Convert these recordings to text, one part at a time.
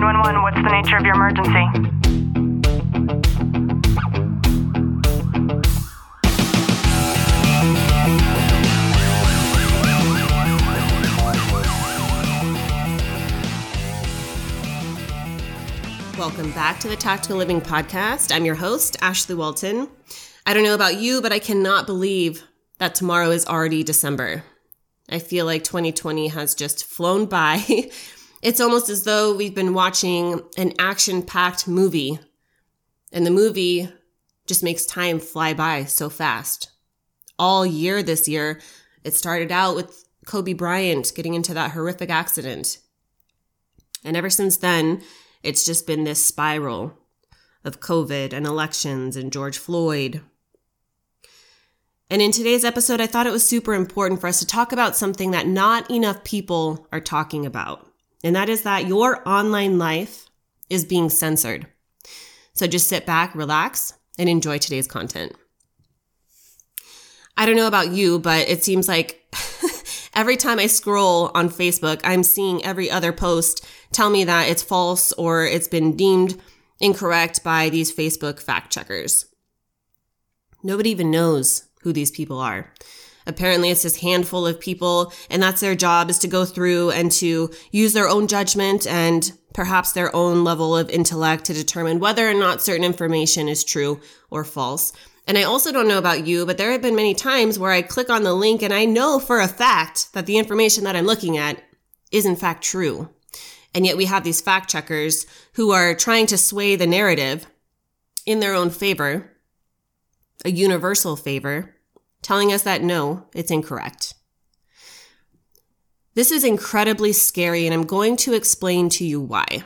911, what's the nature of your emergency? Welcome back to the Tactical Living Podcast. I'm your host, Ashley Walton. I don't know about you, but I cannot believe that tomorrow is already December. I feel like 2020 has just flown by. It's almost as though we've been watching an action-packed movie, and the movie just makes time fly by so fast. All year this year, it started out with Kobe Bryant getting into that horrific accident. And ever since then, it's just been this spiral of COVID and elections and George Floyd. And in today's episode, I thought it was super important for us to talk about something that not enough people are talking about. And that is that your online life is being censored. So just sit back, relax, and enjoy today's content. I don't know about you, but it seems like every time I scroll on Facebook, I'm seeing every other post tell me that it's false or it's been deemed incorrect by these Facebook fact checkers. Nobody even knows who these people are. Apparently, it's this handful of people, and that's their job, is to go through and to use their own judgment and perhaps their own level of intellect to determine whether or not certain information is true or false. And I also don't know about you, but there have been many times where I click on the link and I know for a fact that the information that I'm looking at is in fact true. And yet we have these fact checkers who are trying to sway the narrative in their own favor, a universal favor, telling us that no, it's incorrect. This is incredibly scary, and I'm going to explain to you why.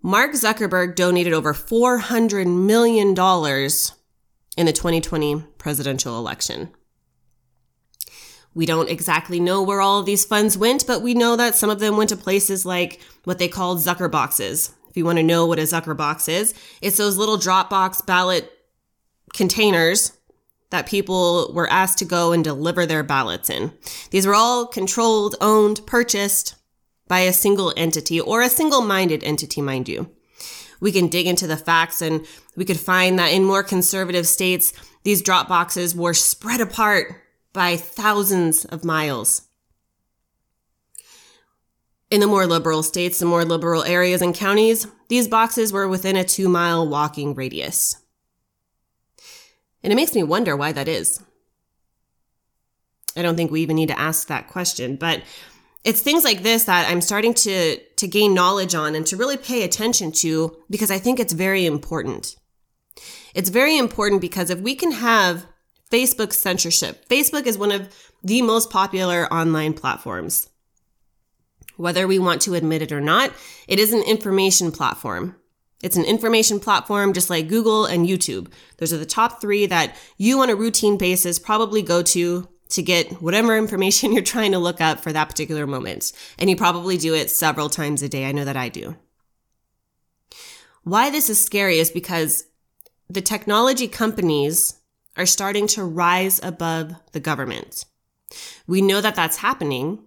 Mark Zuckerberg donated over $400 million in the 2020 presidential election. We don't exactly know where all of these funds went, but we know that some of them went to places like what they called Zuckerboxes. If you want to know what a Zuckerbox is, it's those little Dropbox ballot containers that people were asked to go and deliver their ballots in. These were all controlled, owned, purchased by a single entity, or a single-minded entity, mind you. We can dig into the facts, and we could find that in more conservative states, these Dropboxes were spread apart by thousands of miles. In the more liberal states, the more liberal areas and counties, these boxes were within a 2-mile walking radius. And it makes me wonder why that is. I don't think we even need to ask that question, but it's things like this that I'm starting to gain knowledge on and to really pay attention to, because I think it's very important. It's very important because if we can have Facebook censorship. Facebook is one of the most popular online platforms. Whether we want to admit it or not, it is an information platform. It's an information platform just like Google and YouTube. Those are the top three that you on a routine basis probably go to get whatever information you're trying to look up for that particular moment. And you probably do it several times a day. I know that I do. Why this is scary is because the technology companies are starting to rise above the government. We know that that's happening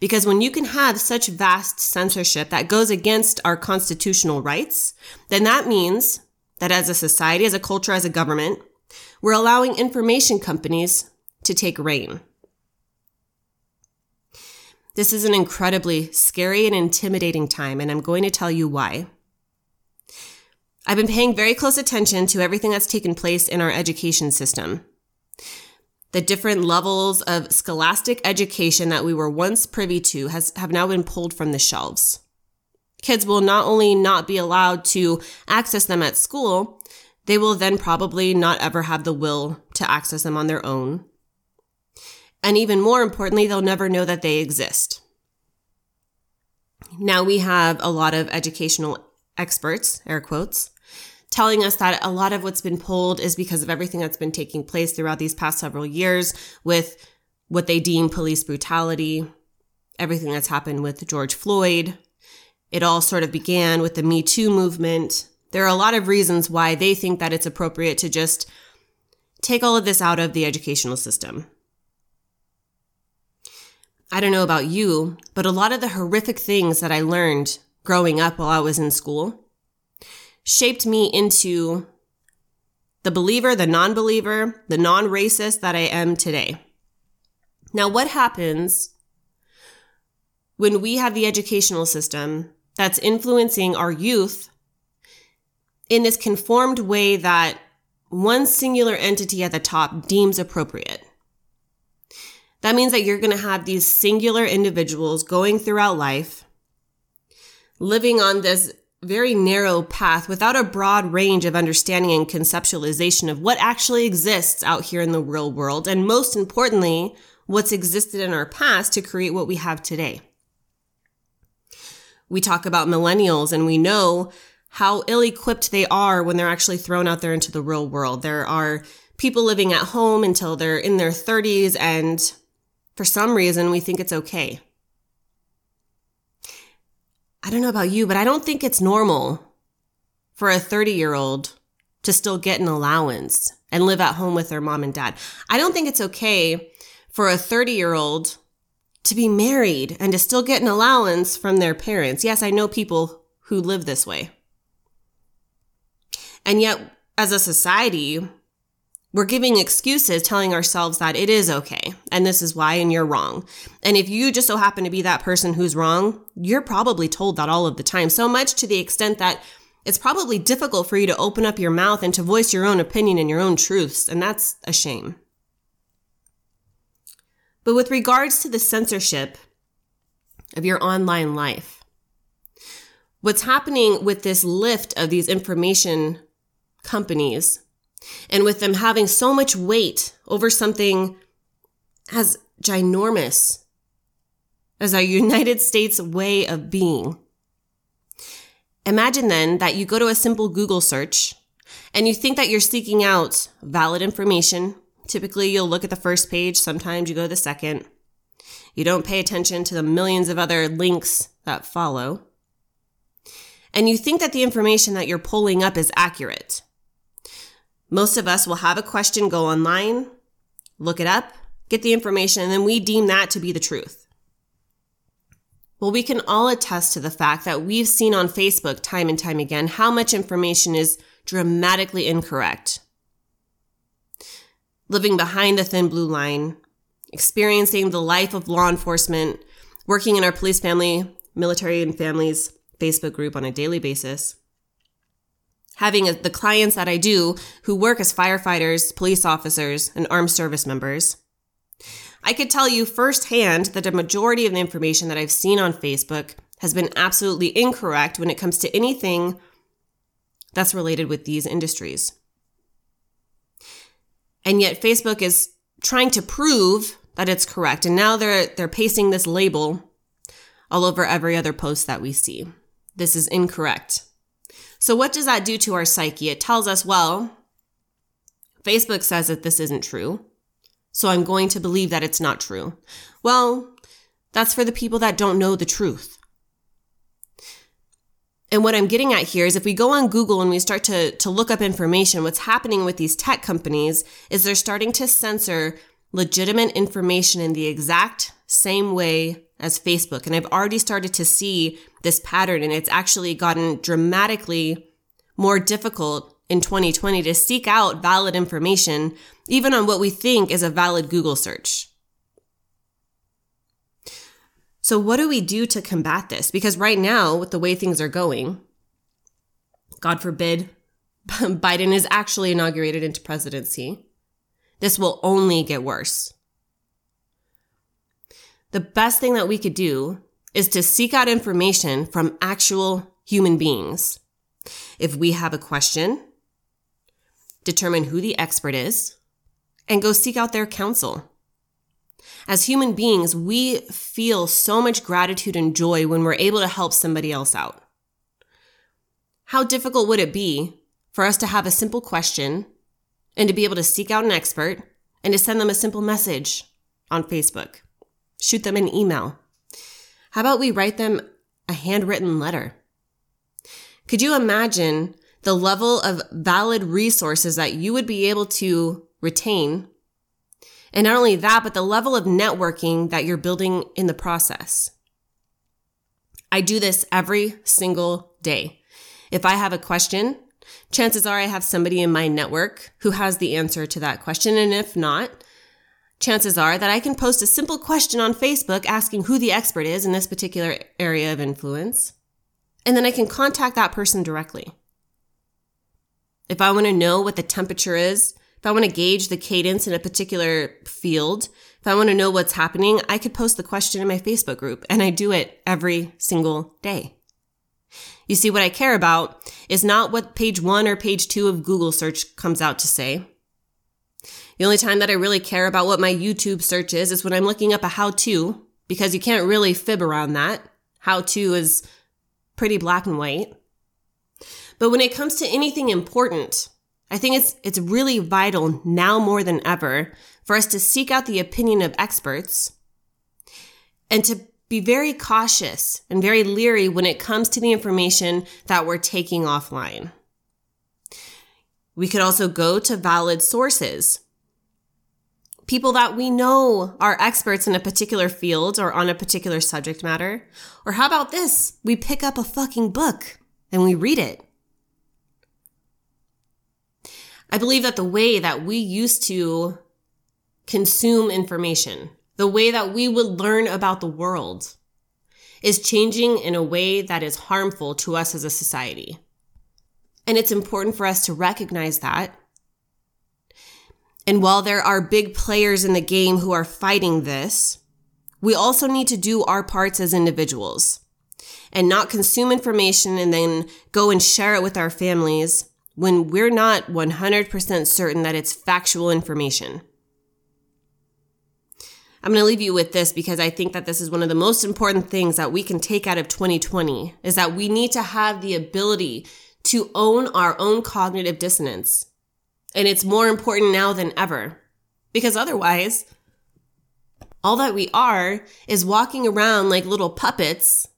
because when you can have such vast censorship that goes against our constitutional rights, then that means that as a society, as a culture, as a government, we're allowing information companies to take reign. This is an incredibly scary and intimidating time, and I'm going to tell you why. I've been paying very close attention to everything that's taken place in our education system. The different levels of scholastic education that we were once privy to have now been pulled from the shelves. Kids will not only not be allowed to access them at school, they will then probably not ever have the will to access them on their own. And even more importantly, they'll never know that they exist. Now we have a lot of educational experts, air quotes, telling us that a lot of what's been pulled is because of everything that's been taking place throughout these past several years with what they deem police brutality, everything that's happened with George Floyd. It all sort of began with the Me Too movement. There are a lot of reasons why they think that it's appropriate to just take all of this out of the educational system. I don't know about you, but a lot of the horrific things that I learned growing up while I was in school shaped me into the believer, the non-believer, the non-racist that I am today. Now, what happens when we have the educational system that's influencing our youth in this conformed way that one singular entity at the top deems appropriate? That means that you're going to have these singular individuals going throughout life, living on this very narrow path without a broad range of understanding and conceptualization of what actually exists out here in the real world, and most importantly, what's existed in our past to create what we have today. We talk about millennials, and we know how ill-equipped they are when they're actually thrown out there into the real world. There are people living at home until they're in their 30s, and for some reason, we think it's okay. I don't know about you, but I don't think it's normal for a 30-year-old to still get an allowance and live at home with their mom and dad. I don't think it's okay for a 30-year-old to be married and to still get an allowance from their parents. Yes, I know people who live this way. And yet, as a society, we're giving excuses, telling ourselves that it is okay, and this is why, and you're wrong. And if you just so happen to be that person who's wrong, you're probably told that all of the time, so much to the extent that it's probably difficult for you to open up your mouth and to voice your own opinion and your own truths, and that's a shame. But with regards to the censorship of your online life, what's happening with this lift of these information companies, and with them having so much weight over something as ginormous as our United States way of being. Imagine then that you go to a simple Google search and you think that you're seeking out valid information. Typically, you'll look at the first page. Sometimes you go to the second. You don't pay attention to the millions of other links that follow. And you think that the information that you're pulling up is accurate. Most of us will have a question, go online, look it up, get the information, and then we deem that to be the truth. Well, we can all attest to the fact that we've seen on Facebook time and time again how much information is dramatically incorrect. Living behind the thin blue line, experiencing the life of law enforcement, working in our police family, military and families Facebook group on a daily basis. Having the clients that I do who work as firefighters, police officers, and armed service members, I could tell you firsthand that a majority of the information that I've seen on Facebook has been absolutely incorrect when it comes to anything that's related with these industries. And yet Facebook is trying to prove that it's correct. And now they're pasting this label all over every other post that we see. This is incorrect. So what does that do to our psyche? It tells us, well, Facebook says that this isn't true, so I'm going to believe that it's not true. Well, that's for the people that don't know the truth. And what I'm getting at here is if we go on Google and we start to look up information, what's happening with these tech companies is they're starting to censor legitimate information in the exact same way as Facebook. And I've already started to see this pattern, and it's actually gotten dramatically more difficult in 2020 to seek out valid information, even on what we think is a valid Google search. So what do we do to combat this? Because right now, with the way things are going, God forbid, Biden is actually inaugurated into presidency. This will only get worse. The best thing that we could do is to seek out information from actual human beings. If we have a question, determine who the expert is and go seek out their counsel. As human beings, we feel so much gratitude and joy when we're able to help somebody else out. How difficult would it be for us to have a simple question and to be able to seek out an expert and to send them a simple message on Facebook? Shoot them an email. How about we write them a handwritten letter? Could you imagine the level of valid resources that you would be able to retain? And not only that, but the level of networking that you're building in the process. I do this every single day. If I have a question, chances are I have somebody in my network who has the answer to that question. And if not, chances are that I can post a simple question on Facebook asking who the expert is in this particular area of influence. And then I can contact that person directly. If I want to know what the temperature is, if I want to gauge the cadence in a particular field, if I want to know what's happening, I could post the question in my Facebook group, and I do it every single day. You see, what I care about is not what page 1 or page 2 of Google search comes out to say. The only time that I really care about what my YouTube search is when I'm looking up a how-to, because you can't really fib around that. How-to is pretty black and white. But when it comes to anything important, I think it's really vital now more than ever for us to seek out the opinion of experts and to be very cautious and very leery when it comes to the information that we're taking offline. We could also go to valid sources. People that we know are experts in a particular field or on a particular subject matter. Or how about this? We pick up a fucking book and we read it. I believe that the way that we used to consume information, the way that we would learn about the world, is changing in a way that is harmful to us as a society. And it's important for us to recognize that. And while there are big players in the game who are fighting this, we also need to do our parts as individuals and not consume information and then go and share it with our families when we're not 100% certain that it's factual information. I'm going to leave you with this because I think that this is one of the most important things that we can take out of 2020 is that we need to have the ability to own our own cognitive dissonance. And it's more important now than ever because otherwise, all that we are is walking around like little puppets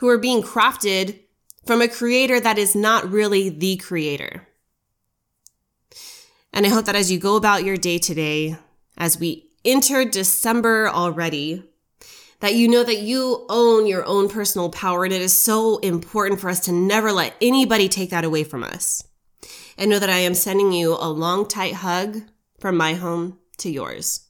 who are being crafted from a creator that is not really the creator. And I hope that as you go about your day today, as we enter December already, that you know that you own your own personal power, and it is so important for us to never let anybody take that away from us. And know that I am sending you a long, tight hug from my home to yours.